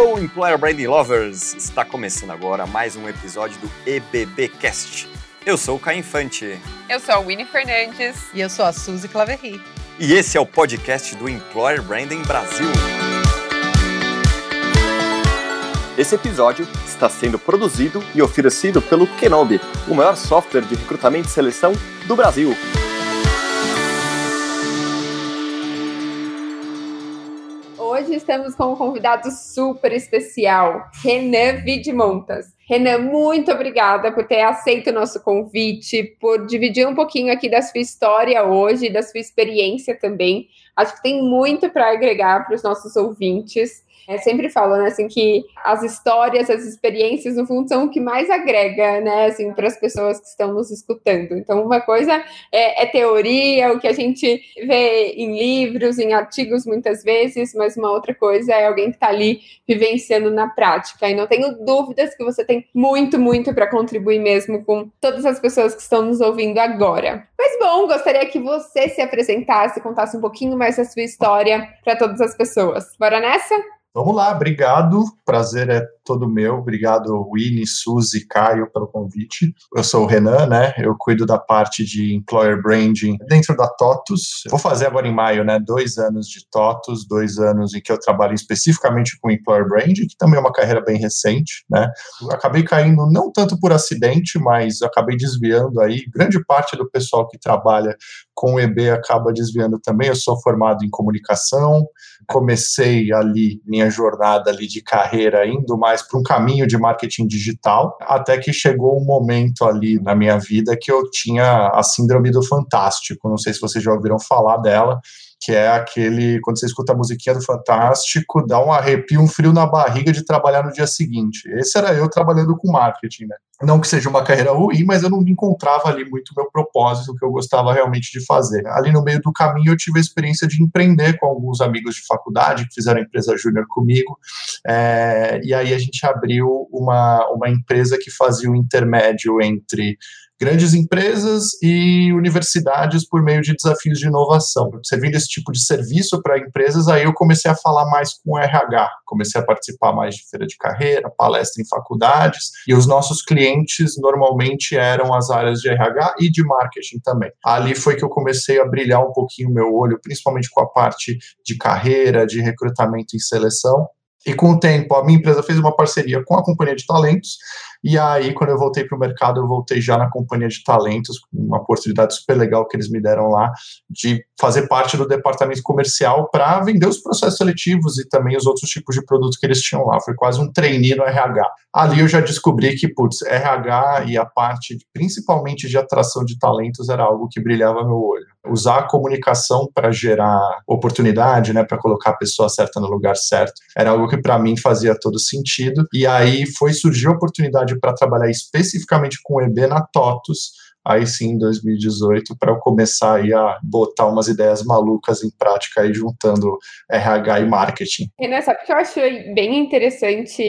Alô, Employer Branding Lovers! Está começando agora mais um episódio do EBBcast. Eu sou o Caio Infante. Eu sou a Winnie Fernandes. E eu sou a Suzy Claveri. E esse é o podcast do Employer Branding Brasil. Esse episódio está sendo produzido e oferecido pelo Kenobi, o maior software de recrutamento e seleção do Brasil. Hoje estamos com um convidado super especial, Renan Vidimontas. Renan, muito obrigada por ter aceito o nosso convite, por dividir um pouquinho aqui da sua história hoje, da sua experiência também. Acho que tem muito para agregar para os nossos ouvintes. Eu sempre falo, né, assim, que as histórias, as experiências, no fundo, são o que mais agrega, né, assim, para as pessoas que estão nos escutando. Então, uma coisa é teoria, o que a gente vê em livros, em artigos, muitas vezes, mas uma outra coisa é alguém que está ali vivenciando na prática. E não tenho dúvidas que você tem muito, muito para contribuir mesmo com todas as pessoas que estão nos ouvindo agora. Mas, bom, gostaria que você se apresentasse, contasse um pouquinho mais a sua história para todas as pessoas. Bora nessa? Vamos lá, obrigado, prazer é todo meu, obrigado Winnie, Suzy, Caio pelo convite. Eu sou o Renan, né, eu cuido da parte de Employer Branding dentro da TOTVS. Vou fazer agora em maio, né, 2 anos de TOTVS, 2 anos em que eu trabalho especificamente com Employer Branding, que também é uma carreira bem recente, né. Eu acabei caindo, não tanto por acidente, mas acabei desviando aí, grande parte do pessoal que trabalha com o EB acaba desviando também. Eu sou formado em comunicação, comecei ali minha jornada ali de carreira indo mais para um caminho de marketing digital, até que chegou um momento ali na minha vida que eu tinha a Síndrome do Fantástico, não sei se vocês já ouviram falar dela, que é aquele, quando você escuta a musiquinha do Fantástico, dá um arrepio, um frio na barriga de trabalhar no dia seguinte. Esse era eu trabalhando com marketing, né? Não que seja uma carreira ruim, mas eu não encontrava ali muito meu propósito, o que eu gostava realmente de fazer. Ali no meio do caminho eu tive a experiência de empreender com alguns amigos de faculdade que fizeram empresa júnior comigo, e aí a gente abriu uma empresa que fazia o intermédio entre grandes empresas e universidades por meio de desafios de inovação. Servindo esse tipo de serviço para empresas, aí eu comecei a falar mais com RH, comecei a participar mais de feira de carreira, palestra em faculdades, e os nossos clientes normalmente eram as áreas de RH e de marketing também. Ali foi que eu comecei a brilhar um pouquinho o meu olho, principalmente com a parte de carreira, de recrutamento e seleção. E com o tempo, a minha empresa fez uma parceria com a Companhia de Talentos, e aí quando eu voltei para o mercado, eu voltei já na Companhia de Talentos, uma oportunidade super legal que eles me deram lá, de fazer parte do departamento comercial para vender os processos seletivos e também os outros tipos de produtos que eles tinham lá. Foi quase um trainee no RH. Ali eu já descobri que, RH e a parte, principalmente de atração de talentos, era algo que brilhava meu olho. Usar a comunicação para gerar oportunidade, né, para colocar a pessoa certa no lugar certo, era algo que para mim fazia todo sentido, e aí surgiu a oportunidade para trabalhar especificamente com o EB na TOTVS, aí sim em 2018, para eu começar aí a botar umas ideias malucas em prática aí, juntando RH e marketing. Renan, sabe o que eu acho bem interessante,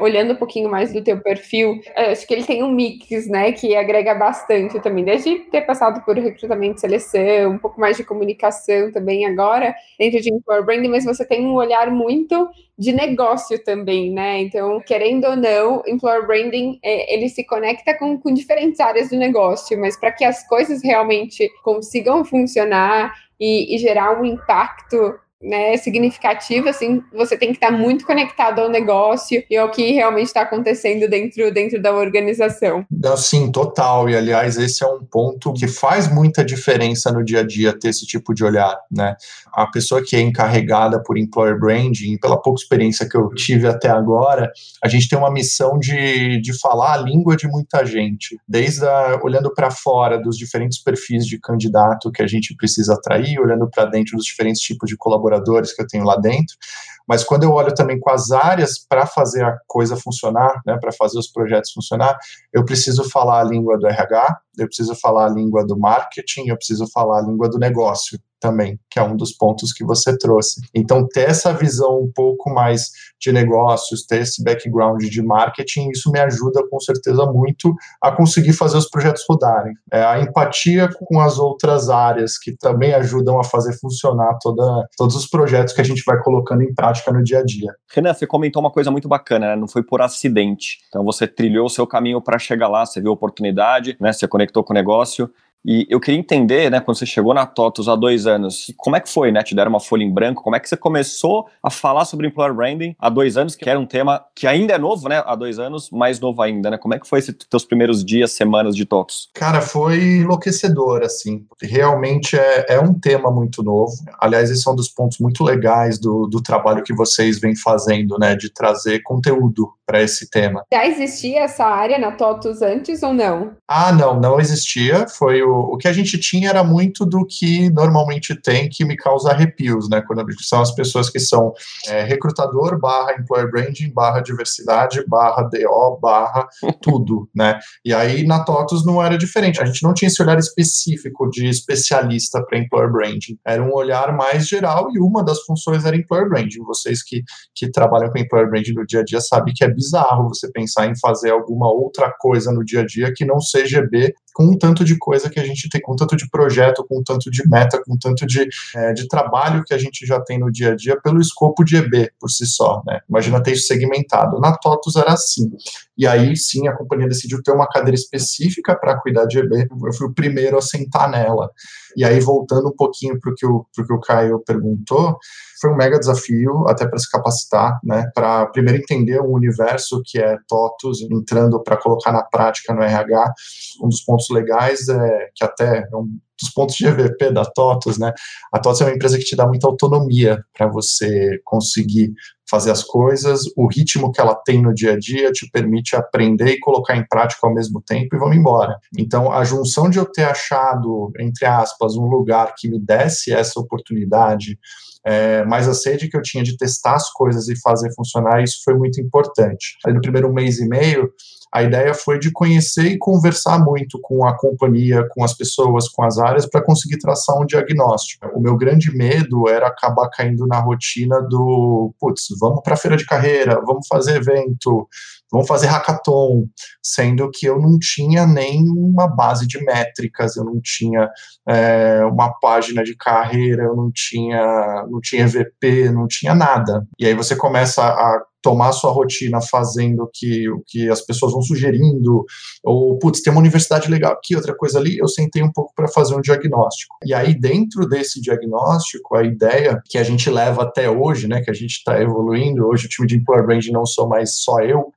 olhando um pouquinho mais do teu perfil, acho que ele tem um mix, né, que agrega bastante também, desde ter passado por recrutamento e seleção, um pouco mais de comunicação também agora, dentro de Employer Branding, mas você tem um olhar muito de negócio também, né, então, querendo ou não, Employer Branding, ele se conecta com diferentes áreas do negócio, mas para que as coisas realmente consigam funcionar e gerar um impacto, né, significativo, assim, você tem que estar muito conectado ao negócio e ao que realmente está acontecendo dentro da organização. Sim, total, e aliás, esse é um ponto que faz muita diferença no dia a dia, ter esse tipo de olhar, né? A pessoa que é encarregada por Employer Branding, e pela pouca experiência que eu tive até agora, a gente tem uma missão de falar a língua de muita gente, olhando para fora dos diferentes perfis de candidato que a gente precisa atrair, olhando para dentro dos diferentes tipos de colaboradores que eu tenho lá dentro, mas quando eu olho também com as áreas para fazer a coisa funcionar, né, para fazer os projetos funcionar, eu preciso falar a língua do RH, eu preciso falar a língua do marketing, eu preciso falar a língua do negócio. também, que é um dos pontos que você trouxe. Então, ter essa visão um pouco mais de negócios, ter esse background de marketing, isso me ajuda com certeza muito a conseguir fazer os projetos rodarem. A empatia com as outras áreas que também ajudam a fazer funcionar todos os projetos que a gente vai colocando em prática no dia a dia. Renan, você comentou uma coisa muito bacana, né? Não foi por acidente. Então, você trilhou o seu caminho para chegar lá, você viu a oportunidade, né? Você conectou com o negócio. E eu queria entender, né, quando você chegou na TOTVS há 2 anos, como é que foi, né? Te deram uma folha em branco, como é que você começou a falar sobre Employer Branding há 2 anos, que era um tema que ainda é novo, né? Há 2 anos, mais novo ainda, né? Como é que foi esses teus primeiros dias, semanas de TOTVS? Cara, foi enlouquecedor, assim. Realmente é um tema muito novo. Aliás, esse é um dos pontos muito legais do trabalho que vocês vêm fazendo, né? De trazer conteúdo para esse tema. Já existia essa área na TOTVS antes ou não? Ah, não existia. Foi o que a gente tinha era muito do que normalmente tem, que me causa arrepios, né? Quando são as pessoas que são recrutador, /employer branding, /diversidade, /DO, /tudo, né? E aí na TOTVS não era diferente. A gente não tinha esse olhar específico de especialista para employer branding. Era um olhar mais geral e uma das funções era employer branding. Vocês que trabalham com employer branding no dia a dia sabem que é bizarro você pensar em fazer alguma outra coisa no dia a dia que não seja B, com um tanto de coisa que a gente tem, com um tanto de projeto, com um tanto de meta, com um tanto de trabalho que a gente já tem no dia a dia pelo escopo de EB por si só, né? Imagina ter isso segmentado. Na TOTVS era assim. E aí, sim, a companhia decidiu ter uma cadeira específica para cuidar de EB. Eu fui o primeiro a sentar nela. E aí, voltando um pouquinho para o que o Caio perguntou, foi um mega desafio até para se capacitar, né? Para primeiro entender o universo que é TOTVS, entrando para colocar na prática no RH. Um dos pontos legais é que até é um dos pontos de EVP da TOTVS, né? A TOTVS é uma empresa que te dá muita autonomia para você conseguir fazer as coisas, o ritmo que ela tem no dia a dia te permite aprender e colocar em prática ao mesmo tempo e vamos embora. Então, a junção de eu ter achado, entre aspas, um lugar que me desse essa oportunidade, mas a sede que eu tinha de testar as coisas e fazer funcionar, isso foi muito importante. Aí, no primeiro mês e meio, a ideia foi de conhecer e conversar muito com a companhia, com as pessoas, com as áreas, para conseguir traçar um diagnóstico. O meu grande medo era acabar caindo na rotina do, vamos para a feira de carreira, vamos fazer evento, vamos fazer hackathon, sendo que eu não tinha nem uma base de métricas, eu não tinha uma página de carreira, eu não tinha EVP, não tinha nada. E aí você começa a tomar sua rotina fazendo o que as pessoas vão sugerindo, ou, tem uma universidade legal aqui, outra coisa ali, eu sentei um pouco para fazer um diagnóstico. E aí, dentro desse diagnóstico, a ideia que a gente leva até hoje, né, que a gente está evoluindo, hoje o time de Employer Branding não sou mais só eu,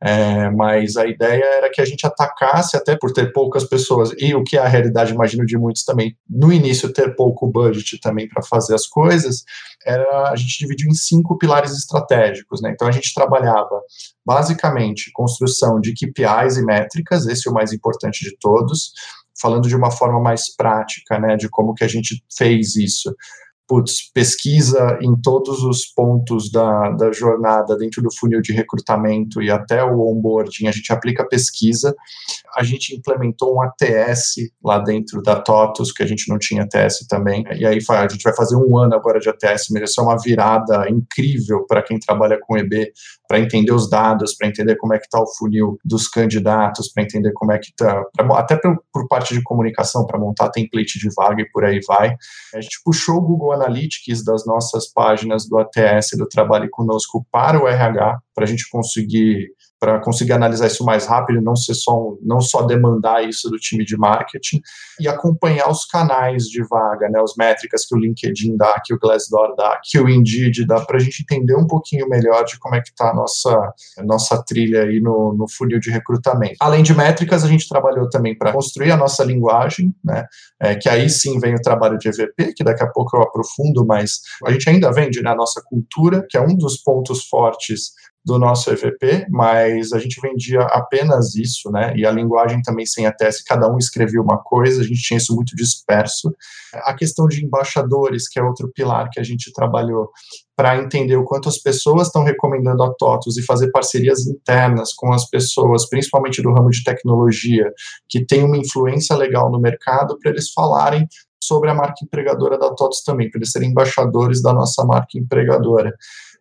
mas a ideia era que a gente atacasse, até por ter poucas pessoas, e o que é a realidade, imagino, de muitos também, no início ter pouco budget também para fazer as coisas, a gente dividiu em 5 pilares estratégicos, né? Então a gente trabalhava basicamente construção de KPIs e métricas, esse é o mais importante de todos, falando de uma forma mais prática, né, de como que a gente fez isso. Pesquisa em todos os pontos da jornada, dentro do funil de recrutamento e até o onboarding, a gente aplica pesquisa. A gente implementou um ATS lá dentro da TOTVS, que a gente não tinha ATS também. E aí a gente vai fazer 1 ano agora de ATS, mas isso é uma virada incrível para quem trabalha com EB, para entender os dados, para entender como é que está o funil dos candidatos, para entender como é que está, até por parte de comunicação, para montar template de vaga e por aí vai. A gente puxou o Google Analytics das nossas páginas do ATS, do Trabalhe Conosco, para o RH, para a gente conseguir analisar isso mais rápido, não só demandar isso do time de marketing, e acompanhar os canais de vaga, né, as métricas que o LinkedIn dá, que o Glassdoor dá, que o Indeed dá, para a gente entender um pouquinho melhor de como é que está a nossa trilha aí no funil de recrutamento. Além de métricas, a gente trabalhou também para construir a nossa linguagem, né, que aí sim vem o trabalho de EVP, que daqui a pouco eu aprofundo, mas a gente ainda vende na nossa cultura, que é um dos pontos fortes do nosso EVP, mas a gente vendia apenas isso, né? E a linguagem também sem ATS, cada um escrevia uma coisa, a gente tinha isso muito disperso. A questão de embaixadores, que é outro pilar que a gente trabalhou, para entender o quanto as pessoas estão recomendando a TOTVS e fazer parcerias internas com as pessoas, principalmente do ramo de tecnologia, que tem uma influência legal no mercado, para eles falarem sobre a marca empregadora da TOTVS também, para eles serem embaixadores da nossa marca empregadora.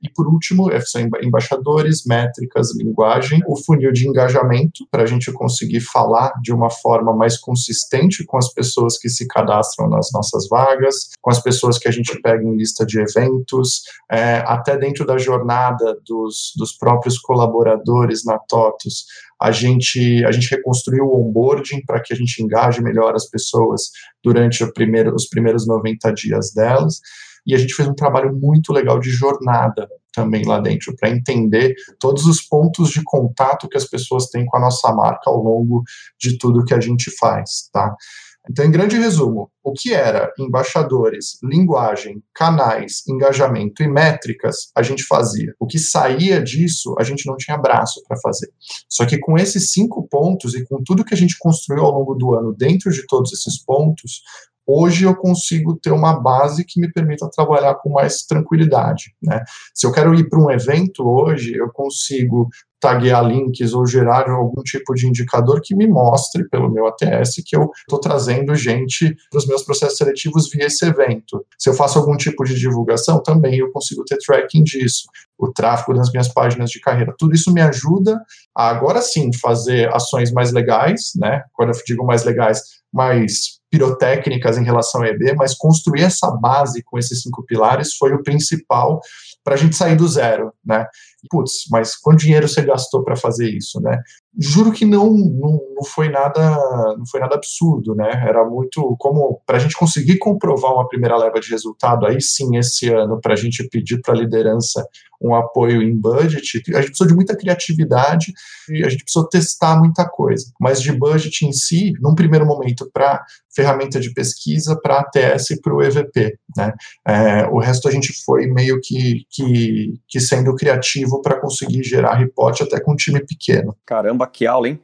E, por último, são embaixadores, métricas, linguagem, o funil de engajamento, para a gente conseguir falar de uma forma mais consistente com as pessoas que se cadastram nas nossas vagas, com as pessoas que a gente pega em lista de eventos, até dentro da jornada dos próprios colaboradores na TOTVS. A gente reconstruiu o onboarding para que a gente engaje melhor as pessoas durante os primeiros 90 dias delas. E a gente fez um trabalho muito legal de jornada também lá dentro, para entender todos os pontos de contato que as pessoas têm com a nossa marca ao longo de tudo que a gente faz, tá? Então, em grande resumo, o que era embaixadores, linguagem, canais, engajamento e métricas, a gente fazia. O que saía disso, a gente não tinha braço para fazer. Só que com esses 5 pontos e com tudo que a gente construiu ao longo do ano dentro de todos esses pontos, hoje eu consigo ter uma base que me permita trabalhar com mais tranquilidade, né? Se eu quero ir para um evento hoje, eu consigo taguear links ou gerar algum tipo de indicador que me mostre pelo meu ATS que eu estou trazendo gente dos meus processos seletivos via esse evento. Se eu faço algum tipo de divulgação, também eu consigo ter tracking disso, o tráfego nas minhas páginas de carreira. Tudo isso me ajuda a, agora sim, fazer ações mais legais, né? Quando eu digo mais legais, mais pirotécnicas em relação ao EB, mas construir essa base com esses 5 pilares foi o principal para a gente sair do zero, né? Putz, mas quanto dinheiro você gastou para fazer isso, né? Juro que não foi nada absurdo, né? Era muito como para a gente conseguir comprovar uma primeira leva de resultado, aí sim, esse ano, para a gente pedir para a liderança um apoio em budget, a gente precisou de muita criatividade e a gente precisou testar muita coisa. Mas de budget em si, num primeiro momento, para ferramenta de pesquisa, para ATS e para o EVP, né? O resto a gente foi meio que sendo criativo para conseguir gerar reporte até com um time pequeno. Caramba, que aula, hein?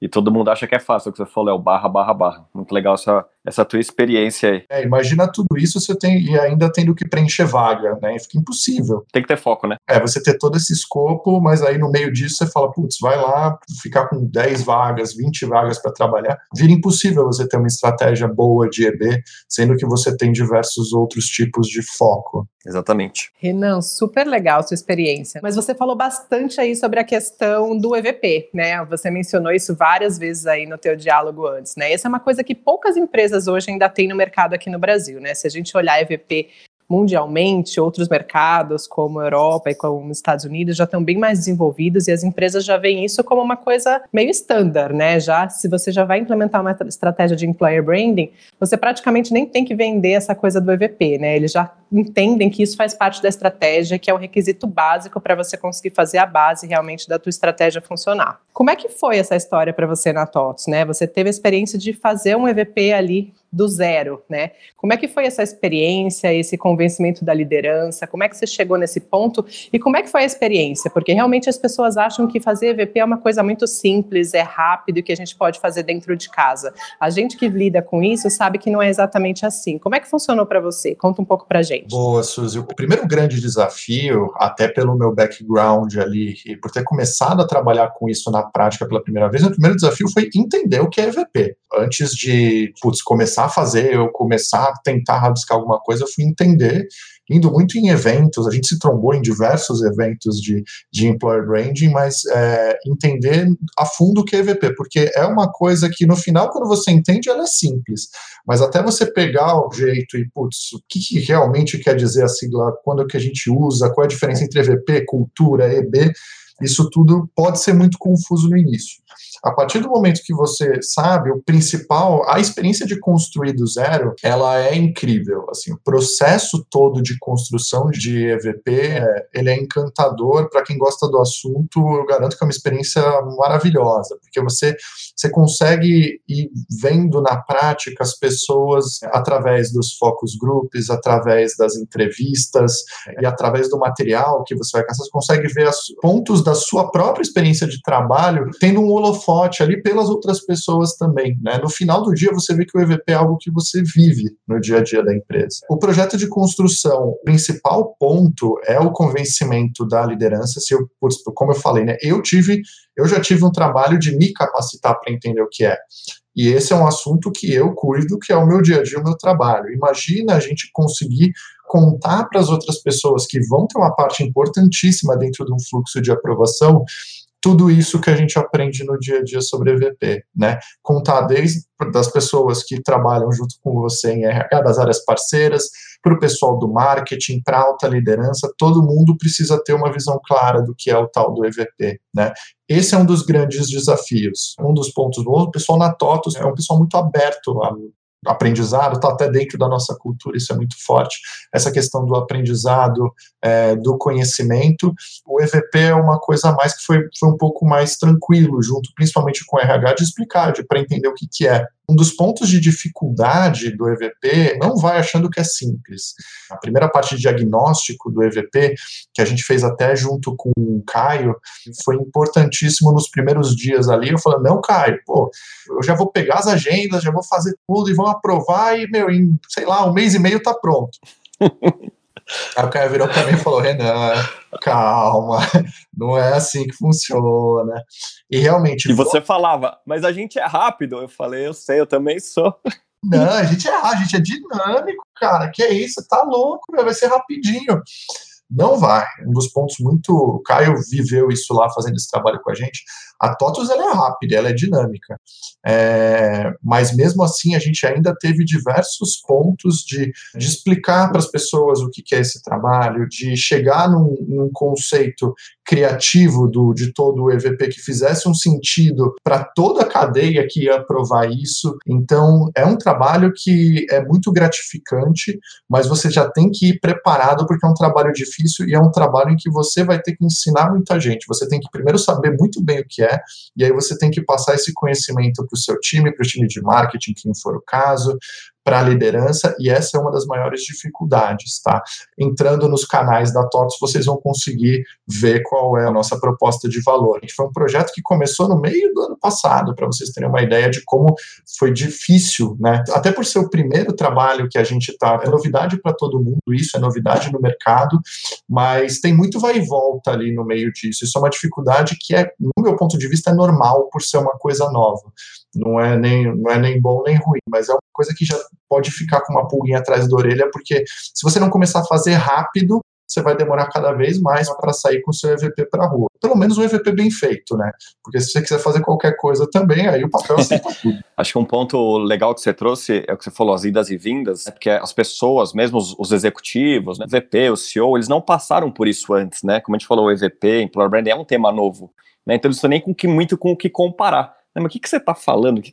E todo mundo acha que é fácil, o que você falou é o .. Muito legal essa tua experiência aí. Imagina tudo isso você tem e ainda tendo que preencher vaga, né? Fica impossível. Tem que ter foco, né? Você ter todo esse escopo, mas aí no meio disso você fala, putz, vai lá ficar com 10 vagas, 20 vagas para trabalhar. Vira impossível você ter uma estratégia boa de EB, sendo que você tem diversos outros tipos de foco. Exatamente. Renan, super legal sua experiência. Mas você falou bastante aí sobre a questão do EVP, né? Você mencionou isso várias vezes aí no teu diálogo antes, né? Essa é uma coisa que poucas empresas hoje ainda têm no mercado aqui no Brasil, né? Se a gente olhar EVP mundialmente, outros mercados como a Europa e como os Estados Unidos já estão bem mais desenvolvidos e as empresas já veem isso como uma coisa meio standard, né? Se você já vai implementar uma estratégia de employer branding, você praticamente nem tem que vender essa coisa do EVP, né? Eles já entendem que isso faz parte da estratégia, que é um requisito básico para você conseguir fazer a base realmente da tua estratégia funcionar. Como é que foi essa história para você na TOTVS, né? Você teve a experiência de fazer um EVP ali do zero, né? Como é que foi essa experiência, esse convencimento da liderança? Como é que você chegou nesse ponto? E como é que foi a experiência? Porque realmente as pessoas acham que fazer EVP é uma coisa muito simples, é rápido e que a gente pode fazer dentro de casa. A gente que lida com isso sabe que não é exatamente assim. Como é que funcionou para você? Conta um pouco pra gente. Boa, Suzy. O primeiro grande desafio, até pelo meu background ali e por ter começado a trabalhar com isso na prática pela primeira vez, o primeiro desafio foi entender o que é EVP. Antes de, começar a tentar rabiscar alguma coisa, eu fui entender, indo muito em eventos, a gente se trombou em diversos eventos de employer branding, mas entender a fundo o que é EVP, porque é uma coisa que no final, quando você entende, ela é simples, mas até você pegar o jeito e, o que realmente quer dizer a sigla, quando é que a gente usa, qual é a diferença entre EVP, cultura, EB, isso tudo pode ser muito confuso no início. A partir do momento que você sabe, o principal, a experiência de construir do zero, ela é incrível. Assim, o processo todo de construção de EVP, ele é encantador. Para quem gosta do assunto, eu garanto que é uma experiência maravilhosa, porque você consegue ir vendo na prática as pessoas através dos focus groups, através das entrevistas e através do material que você vai caçar, você consegue ver os pontos da sua própria experiência de trabalho tendo um holofote ali pelas outras pessoas também, né? No final do dia você vê que o EVP é algo que você vive no dia a dia da empresa. O projeto de construção, o principal ponto é o convencimento da liderança. Como eu falei, né? Eu já tive um trabalho de me capacitar para entender o que é. E esse é um assunto que eu cuido, que é o meu dia a dia, o meu trabalho. Imagina a gente conseguir contar para as outras pessoas que vão ter uma parte importantíssima dentro de um fluxo de aprovação, tudo isso que a gente aprende no dia a dia sobre EVP, né? Contar desde das pessoas que trabalham junto com você em RH, das áreas parceiras, para o pessoal do marketing, para a alta liderança, todo mundo precisa ter uma visão clara do que é o tal do EVP, né? Esse é um dos grandes desafios. Um dos pontos bons, o pessoal na TOTVS é um pessoal muito aberto a aprendizado, está até dentro da nossa cultura, isso é muito forte, essa questão do aprendizado, do conhecimento. O EVP é uma coisa a mais que foi um pouco mais tranquilo, junto principalmente com o RH, de explicar, para entender o que é. Um dos pontos de dificuldade do EVP, não vai achando que é simples. A primeira parte de diagnóstico do EVP, que a gente fez até junto com o Caio, foi importantíssimo nos primeiros dias ali. Eu falei, não, Caio, pô, eu já vou pegar as agendas, já vou fazer tudo e vão aprovar e, meu, em, sei lá, um mês e meio tá pronto. Aí o Caio virou pra mim e falou, Renan, calma, não é assim que funciona. E realmente... E você falava, mas a gente é rápido. Eu falei, eu sei, eu também sou. Não, a gente é dinâmico, cara, que é isso, tá louco, vai ser rapidinho. Não vai. Um dos pontos muito... O Caio viveu isso lá, fazendo esse trabalho com a gente. A TOTVS, ela é rápida, ela é dinâmica. Mas, mesmo assim, a gente ainda teve diversos pontos de explicar para as pessoas o que é esse trabalho, de chegar num conceito criativo de todo o EVP que fizesse um sentido para toda a cadeia que ia aprovar isso. Então, é um trabalho que é muito gratificante, mas você já tem que ir preparado, porque é um trabalho difícil. E é um trabalho em que você vai ter que ensinar muita gente. Você tem que primeiro saber muito bem o que é, e aí você tem que passar esse conhecimento para o seu time, para o time de marketing, quem for o caso, para a liderança, e essa é uma das maiores dificuldades, tá? Entrando nos canais da TOTVS, vocês vão conseguir ver qual é a nossa proposta de valor. A gente foi um projeto que começou no meio do ano passado, para vocês terem uma ideia de como foi difícil, né? Até por ser o primeiro trabalho que a gente tá... É novidade para todo mundo isso, é novidade no mercado, mas tem muito vai e volta ali no meio disso. Isso é uma dificuldade que, no meu ponto de vista, é normal por ser uma coisa nova. Não é nem bom nem ruim, mas é uma coisa que já pode ficar com uma pulguinha atrás da orelha, porque se você não começar a fazer rápido, você vai demorar cada vez mais para sair com o seu EVP para a rua. Pelo menos um EVP bem feito, né? Porque se você quiser fazer qualquer coisa também, aí o papel aceita tudo. Acho que um ponto legal que você trouxe é o que você falou, as idas e vindas, né? Porque as pessoas, mesmo os executivos, né? O EVP, o CEO, eles não passaram por isso antes, né? Como a gente falou, o EVP, Employer Branding, é um tema novo, né? Então eles não têm nem muito com o que comparar. Mas o que você está falando? O que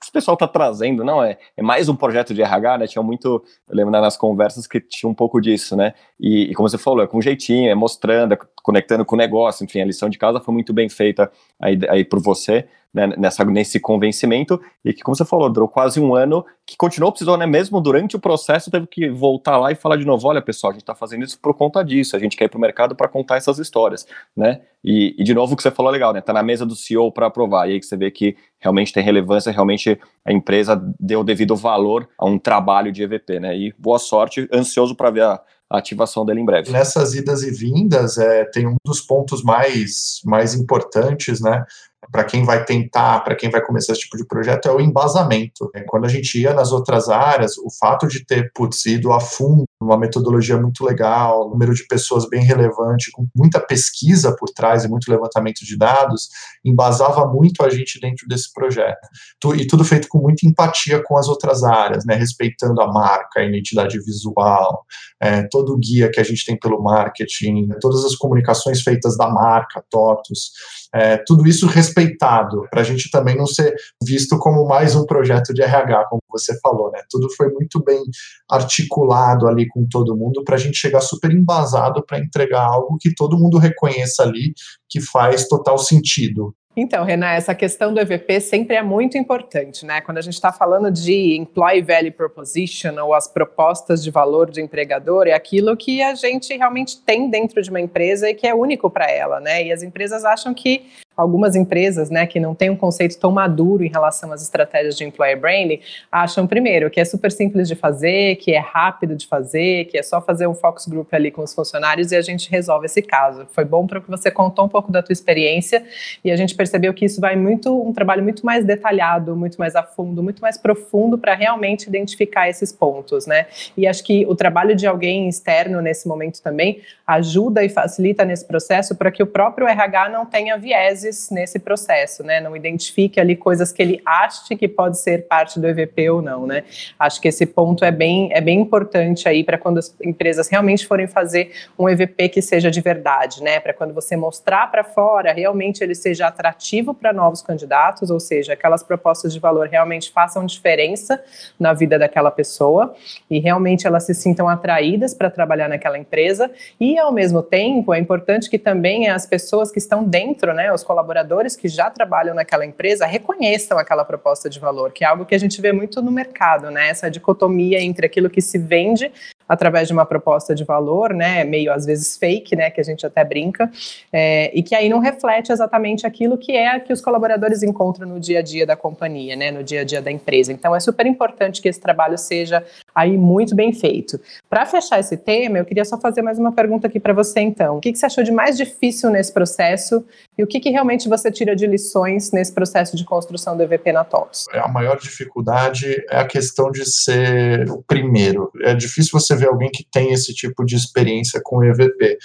esse pessoal está trazendo? Não, é mais um projeto de RH, né? Tinha muito, eu lembro nas conversas que tinha um pouco disso, né? E como você falou, é com jeitinho, é mostrando, é conectando com o negócio, enfim, a lição de casa foi muito bem feita aí por você, né? Nesse convencimento, e que, como você falou, durou quase um ano, que continuou precisando, né? Mesmo durante o processo, teve que voltar lá e falar de novo, olha, pessoal, a gente está fazendo isso por conta disso, a gente quer ir para o mercado para contar essas histórias, né? E de novo, o que você falou é legal, né? Tá na mesa do CEO para aprovar, e aí que você vê que realmente tem relevância, realmente a empresa deu o devido valor a um trabalho de EVP, né? E boa sorte, ansioso para ver a ativação dele em breve. Nessas idas e vindas, tem um dos pontos mais importantes, né? Para quem vai tentar, para quem vai começar esse tipo de projeto, é o embasamento. Quando a gente ia nas outras áreas, o fato de ter, ido a fundo, uma metodologia muito legal, número de pessoas bem relevante, com muita pesquisa por trás e muito levantamento de dados, embasava muito a gente dentro desse projeto. E tudo feito com muita empatia com as outras áreas, né? Respeitando a marca, a identidade visual, todo o guia que a gente tem pelo marketing, todas as comunicações feitas da marca, TOTVS, tudo isso respeitado, para a gente também não ser visto como mais um projeto de RH, como você falou, né? Tudo foi muito bem articulado ali com todo mundo, para a gente chegar super embasado para entregar algo que todo mundo reconheça ali, que faz total sentido. Então, Renan, essa questão do EVP sempre é muito importante, né? Quando a gente está falando de Employee Value Proposition ou as propostas de valor de empregador, é aquilo que a gente realmente tem dentro de uma empresa e que é único para ela, né? E as empresas acham que Algumas empresas, né, que não têm um conceito tão maduro em relação às estratégias de employer branding, acham, primeiro, que é super simples de fazer, que é rápido de fazer, que é só fazer um focus group ali com os funcionários e a gente resolve esse caso. Foi bom para que você contou um pouco da tua experiência e a gente percebeu que isso vai um trabalho muito mais detalhado, muito mais a fundo, muito mais profundo para realmente identificar esses pontos, né? E acho que o trabalho de alguém externo nesse momento também ajuda e facilita nesse processo para que o próprio RH não tenha viés nesse processo, né? Não identifique ali coisas que ele ache que pode ser parte do EVP ou não, né? Acho que esse ponto é bem importante aí para quando as empresas realmente forem fazer um EVP que seja de verdade, né? Para quando você mostrar para fora, realmente ele seja atrativo para novos candidatos, ou seja, aquelas propostas de valor realmente façam diferença na vida daquela pessoa e realmente elas se sintam atraídas para trabalhar naquela empresa e, ao mesmo tempo, é importante que também as pessoas que estão dentro, né? Os colaboradores que já trabalham naquela empresa reconheçam aquela proposta de valor, que é algo que a gente vê muito no mercado, né? Essa dicotomia entre aquilo que se vende através de uma proposta de valor, né, meio às vezes fake, né, que a gente até brinca, e que aí não reflete exatamente aquilo que é que os colaboradores encontram no dia a dia da companhia, né, no dia a dia da empresa. Então é super importante que esse trabalho seja aí muito bem feito. Para fechar esse tema, eu queria só fazer mais uma pergunta aqui para você então. O que você achou de mais difícil nesse processo e o que realmente você tira de lições nesse processo de construção do EVP na TOTVS? A maior dificuldade é a questão de ser o primeiro. É difícil você ver alguém que tem esse tipo de experiência com o EVP.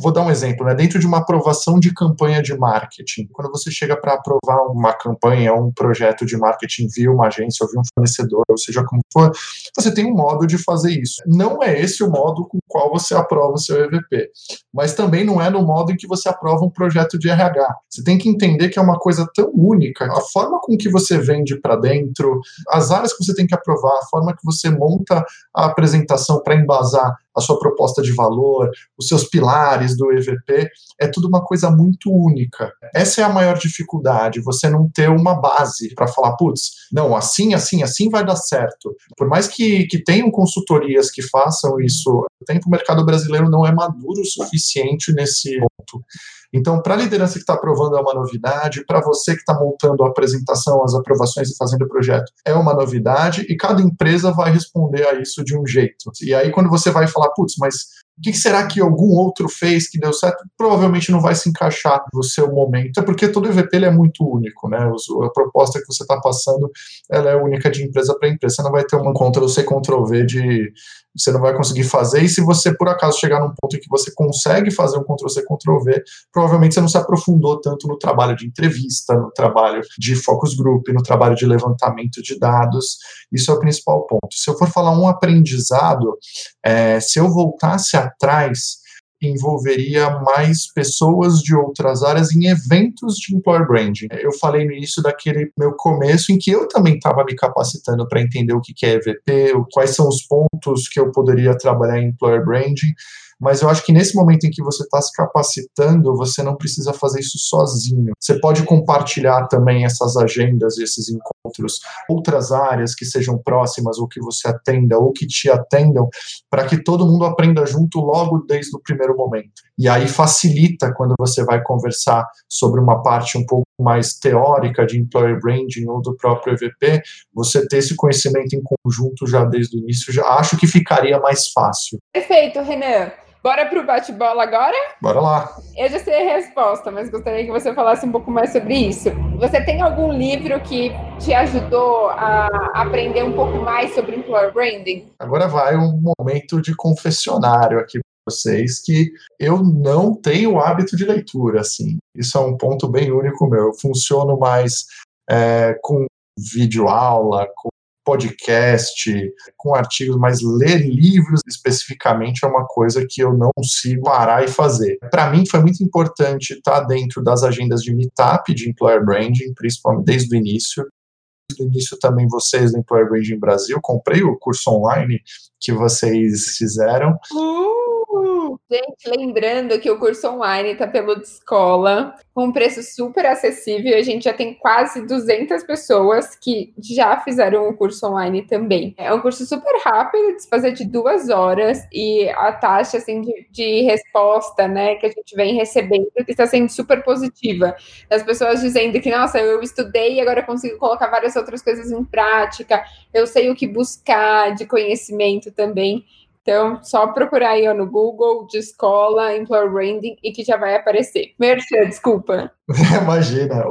Vou dar um exemplo, né? Dentro de uma aprovação de campanha de marketing, quando você chega para aprovar uma campanha, um projeto de marketing via uma agência ou via um fornecedor, ou seja como for, você tem um modo de fazer isso. Não é esse o modo com o qual você aprova o seu EVP, mas também não é no modo em que você aprova um projeto de RH. Você tem que entender que é uma coisa tão única, a forma com que você vende para dentro, as áreas que você tem que aprovar, a forma que você monta a apresentação para embasar a sua proposta de valor, os seus pilares do EVP, é tudo uma coisa muito única. Essa é a maior dificuldade, você não ter uma base para falar, putz, não, assim vai dar certo. Por mais que tenham consultorias que façam isso, o mercado brasileiro não é maduro o suficiente nesse ponto. Então, para a liderança que está aprovando é uma novidade, para você que está montando a apresentação, as aprovações e fazendo o projeto é uma novidade, e cada empresa vai responder a isso de um jeito. E aí, quando você vai falar, putz, mas o que será que algum outro fez que deu certo? Provavelmente não vai se encaixar no seu momento, é porque todo EVP ele é muito único, né? A proposta que você está passando, ela é única de empresa para empresa, você não vai ter um Ctrl-C, Ctrl-V de... Você não vai conseguir fazer, e se você por acaso chegar num ponto em que você consegue fazer um Ctrl-C, Ctrl-V, provavelmente você não se aprofundou tanto no trabalho de entrevista, no trabalho de focus group, no trabalho de levantamento de dados. Isso é o principal ponto. Se eu for falar um aprendizado, se eu voltasse atrás, envolveria mais pessoas de outras áreas em eventos de employer branding. Eu falei no início daquele meu começo em que eu também estava me capacitando para entender o que é EVP, quais são os pontos que eu poderia trabalhar em employer branding, mas eu acho que nesse momento em que você está se capacitando, você não precisa fazer isso sozinho. Você pode compartilhar também essas agendas, esses encontros, outras áreas que sejam próximas, ou que você atenda, ou que te atendam, para que todo mundo aprenda junto logo desde o primeiro momento. E aí facilita quando você vai conversar sobre uma parte um pouco mais teórica de employer branding ou do próprio EVP, você ter esse conhecimento em conjunto já desde o início, já acho que ficaria mais fácil. Perfeito, Renan. Bora pro bate-bola agora? Bora lá. Eu já sei a resposta, mas gostaria que você falasse um pouco mais sobre isso. Você tem algum livro que te ajudou a aprender um pouco mais sobre employer branding? Agora vai um momento de confessionário aqui para vocês, que eu não tenho o hábito de leitura, assim. Isso é um ponto bem único meu. Eu funciono mais com videoaula, com podcast, com artigos, mas ler livros especificamente é uma coisa que eu não consigo parar e fazer. Para mim foi muito importante estar dentro das agendas de meetup de employer branding, principalmente desde o início. Desde o início também vocês do Employer Branding Brasil, comprei o curso online que vocês fizeram. Gente, lembrando que o curso online tá pelo Descola, com um preço super acessível. A gente já tem quase 200 pessoas que já fizeram o curso online também. É um curso super rápido, de se fazer de 2 horas, e a taxa assim, de resposta, né, que a gente vem recebendo, que está sendo super positiva. As pessoas dizendo que, nossa, eu estudei e agora consigo colocar várias outras coisas em prática, eu sei o que buscar de conhecimento também. Então, só procurar aí ó, no Google, Descola, Employer Branding, e que já vai aparecer. Mercê, desculpa. Imagina,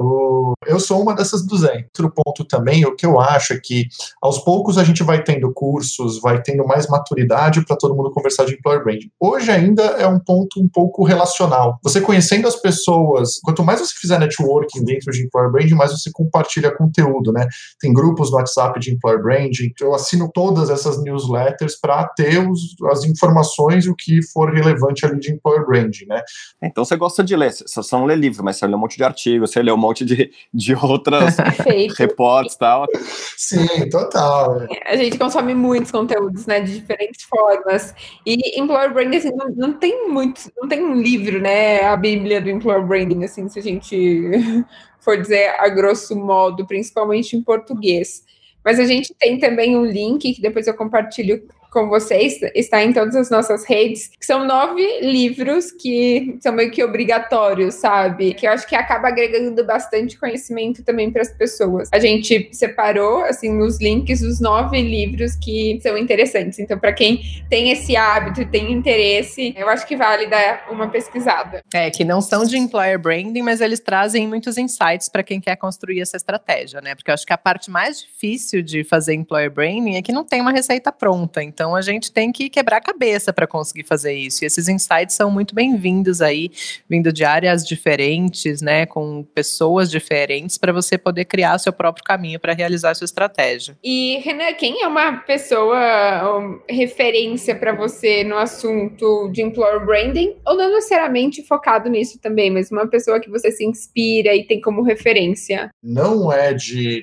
eu sou uma dessas 200. Outro ponto também, o que eu acho é que aos poucos a gente vai tendo cursos, vai tendo mais maturidade para todo mundo conversar de Employer Branding. Hoje ainda é um ponto um pouco relacional. Você conhecendo as pessoas, quanto mais você fizer networking dentro de Employer Branding, mais você compartilha conteúdo, né? Tem grupos no WhatsApp de Employer Branding, eu assino todas essas newsletters para ter as informações, o que for relevante ali de Employer Branding, né? Então você gosta de ler, você não lê livro, mas você lê um monte de artigos, você lê um monte de outras reportes e tal. Sim, total. A gente consome muitos conteúdos, né, de diferentes formas, e Employer Branding, assim, não tem muito, não tem um livro, né, a bíblia do Employer Branding, assim, se a gente for dizer a grosso modo, principalmente em português. Mas a gente tem também um link, que depois eu compartilho com vocês, está em todas as nossas redes, que são 9 livros que são meio que obrigatórios, sabe? Que eu acho que acaba agregando bastante conhecimento também para as pessoas. A gente separou, assim, nos links, os 9 livros que são interessantes. Então, para quem tem esse hábito, tem interesse, eu acho que vale dar uma pesquisada. É, que não são de Employer Branding, mas eles trazem muitos insights para quem quer construir essa estratégia, né? Porque eu acho que a parte mais difícil de fazer Employer Branding é que não tem uma receita pronta, então a gente tem que quebrar a cabeça para conseguir fazer isso. E esses insights são muito bem-vindos aí, vindo de áreas diferentes, né, com pessoas diferentes, para você poder criar seu próprio caminho para realizar a sua estratégia. E, Renan, quem é uma pessoa referência para você no assunto de Employer Branding? Ou não necessariamente focado nisso também, mas uma pessoa que você se inspira e tem como referência? Não é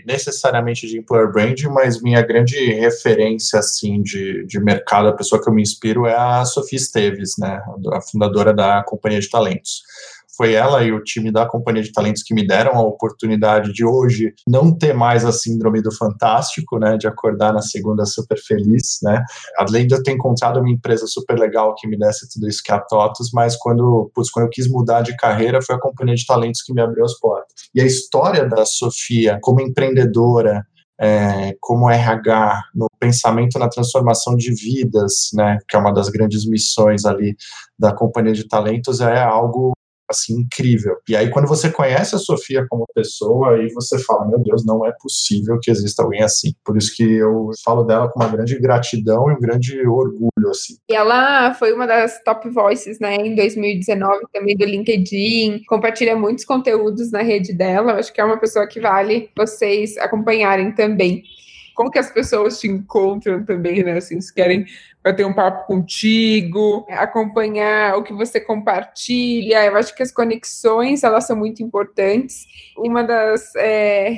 necessariamente de Employer Branding, mas minha grande referência, assim, de mercado, a pessoa que eu me inspiro é a Sofia Esteves, né, a fundadora da Companhia de Talentos. Foi ela e o time da Companhia de Talentos que me deram a oportunidade de hoje não ter mais a síndrome do fantástico, né, de acordar na segunda super feliz, né. Além de eu ter encontrado uma empresa super legal que me desse tudo isso, que é a TOTVS, mas quando eu quis mudar de carreira, foi a Companhia de Talentos que me abriu as portas. E a história da Sofia como empreendedora, como RH, no pensamento na transformação de vidas, né, que é uma das grandes missões ali da Companhia de Talentos, é algo assim, incrível. E aí, quando você conhece a Sofia como pessoa, aí você fala, meu Deus, não é possível que exista alguém assim. Por isso que eu falo dela com uma grande gratidão e um grande orgulho, assim. E ela foi uma das top voices, né, em 2019, também do LinkedIn, compartilha muitos conteúdos na rede dela. Eu acho que é uma pessoa que vale vocês acompanharem também. Como que as pessoas te encontram também, né? Assim, se querem bater um papo contigo, acompanhar o que você compartilha. Eu acho que as conexões, elas são muito importantes. Uma das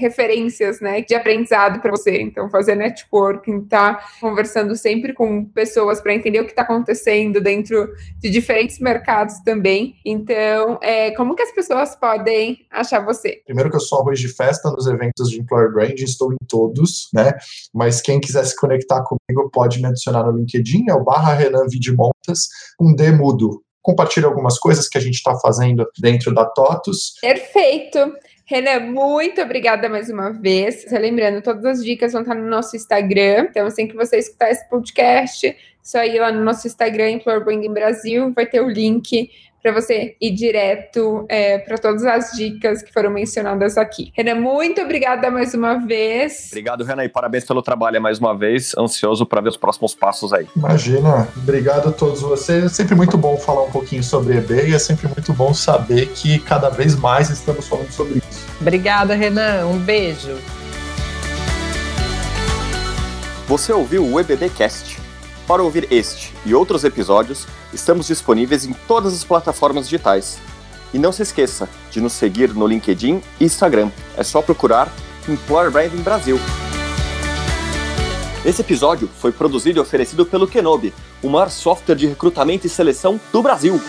referências, né, de aprendizado para você. Então, fazer networking, tá conversando sempre com pessoas para entender o que está acontecendo dentro de diferentes mercados também. Então, como que as pessoas podem achar você? Primeiro que eu sou arroz de festa nos eventos de Employer Branding, estou em todos, né? Mas quem quiser se conectar comigo pode me adicionar no LinkedIn, é o /Renan Vidimontas, um D mudo. Compartilhe algumas coisas que a gente está fazendo dentro da TOTVS. Perfeito! Renan, muito obrigada mais uma vez. Lembrando, todas as dicas vão estar no nosso Instagram. Então, assim que você escutar esse podcast, só ir lá no nosso Instagram, Employer Branding Brasil, vai ter o link para você ir direto para todas as dicas que foram mencionadas aqui. Renan, muito obrigada mais uma vez. Obrigado, Renan, e parabéns pelo trabalho mais uma vez. Ansioso para ver os próximos passos aí. Imagina, obrigado a todos vocês. É sempre muito bom falar um pouquinho sobre EB, e é sempre muito bom saber que cada vez mais estamos falando sobre isso. Obrigada, Renan. Um beijo. Você ouviu o EBBcast. Para ouvir este e outros episódios, estamos disponíveis em todas as plataformas digitais. E não se esqueça de nos seguir no LinkedIn e Instagram. É só procurar Employer Branding Brasil. Esse episódio foi produzido e oferecido pelo Kenobi, o maior software de recrutamento e seleção do Brasil.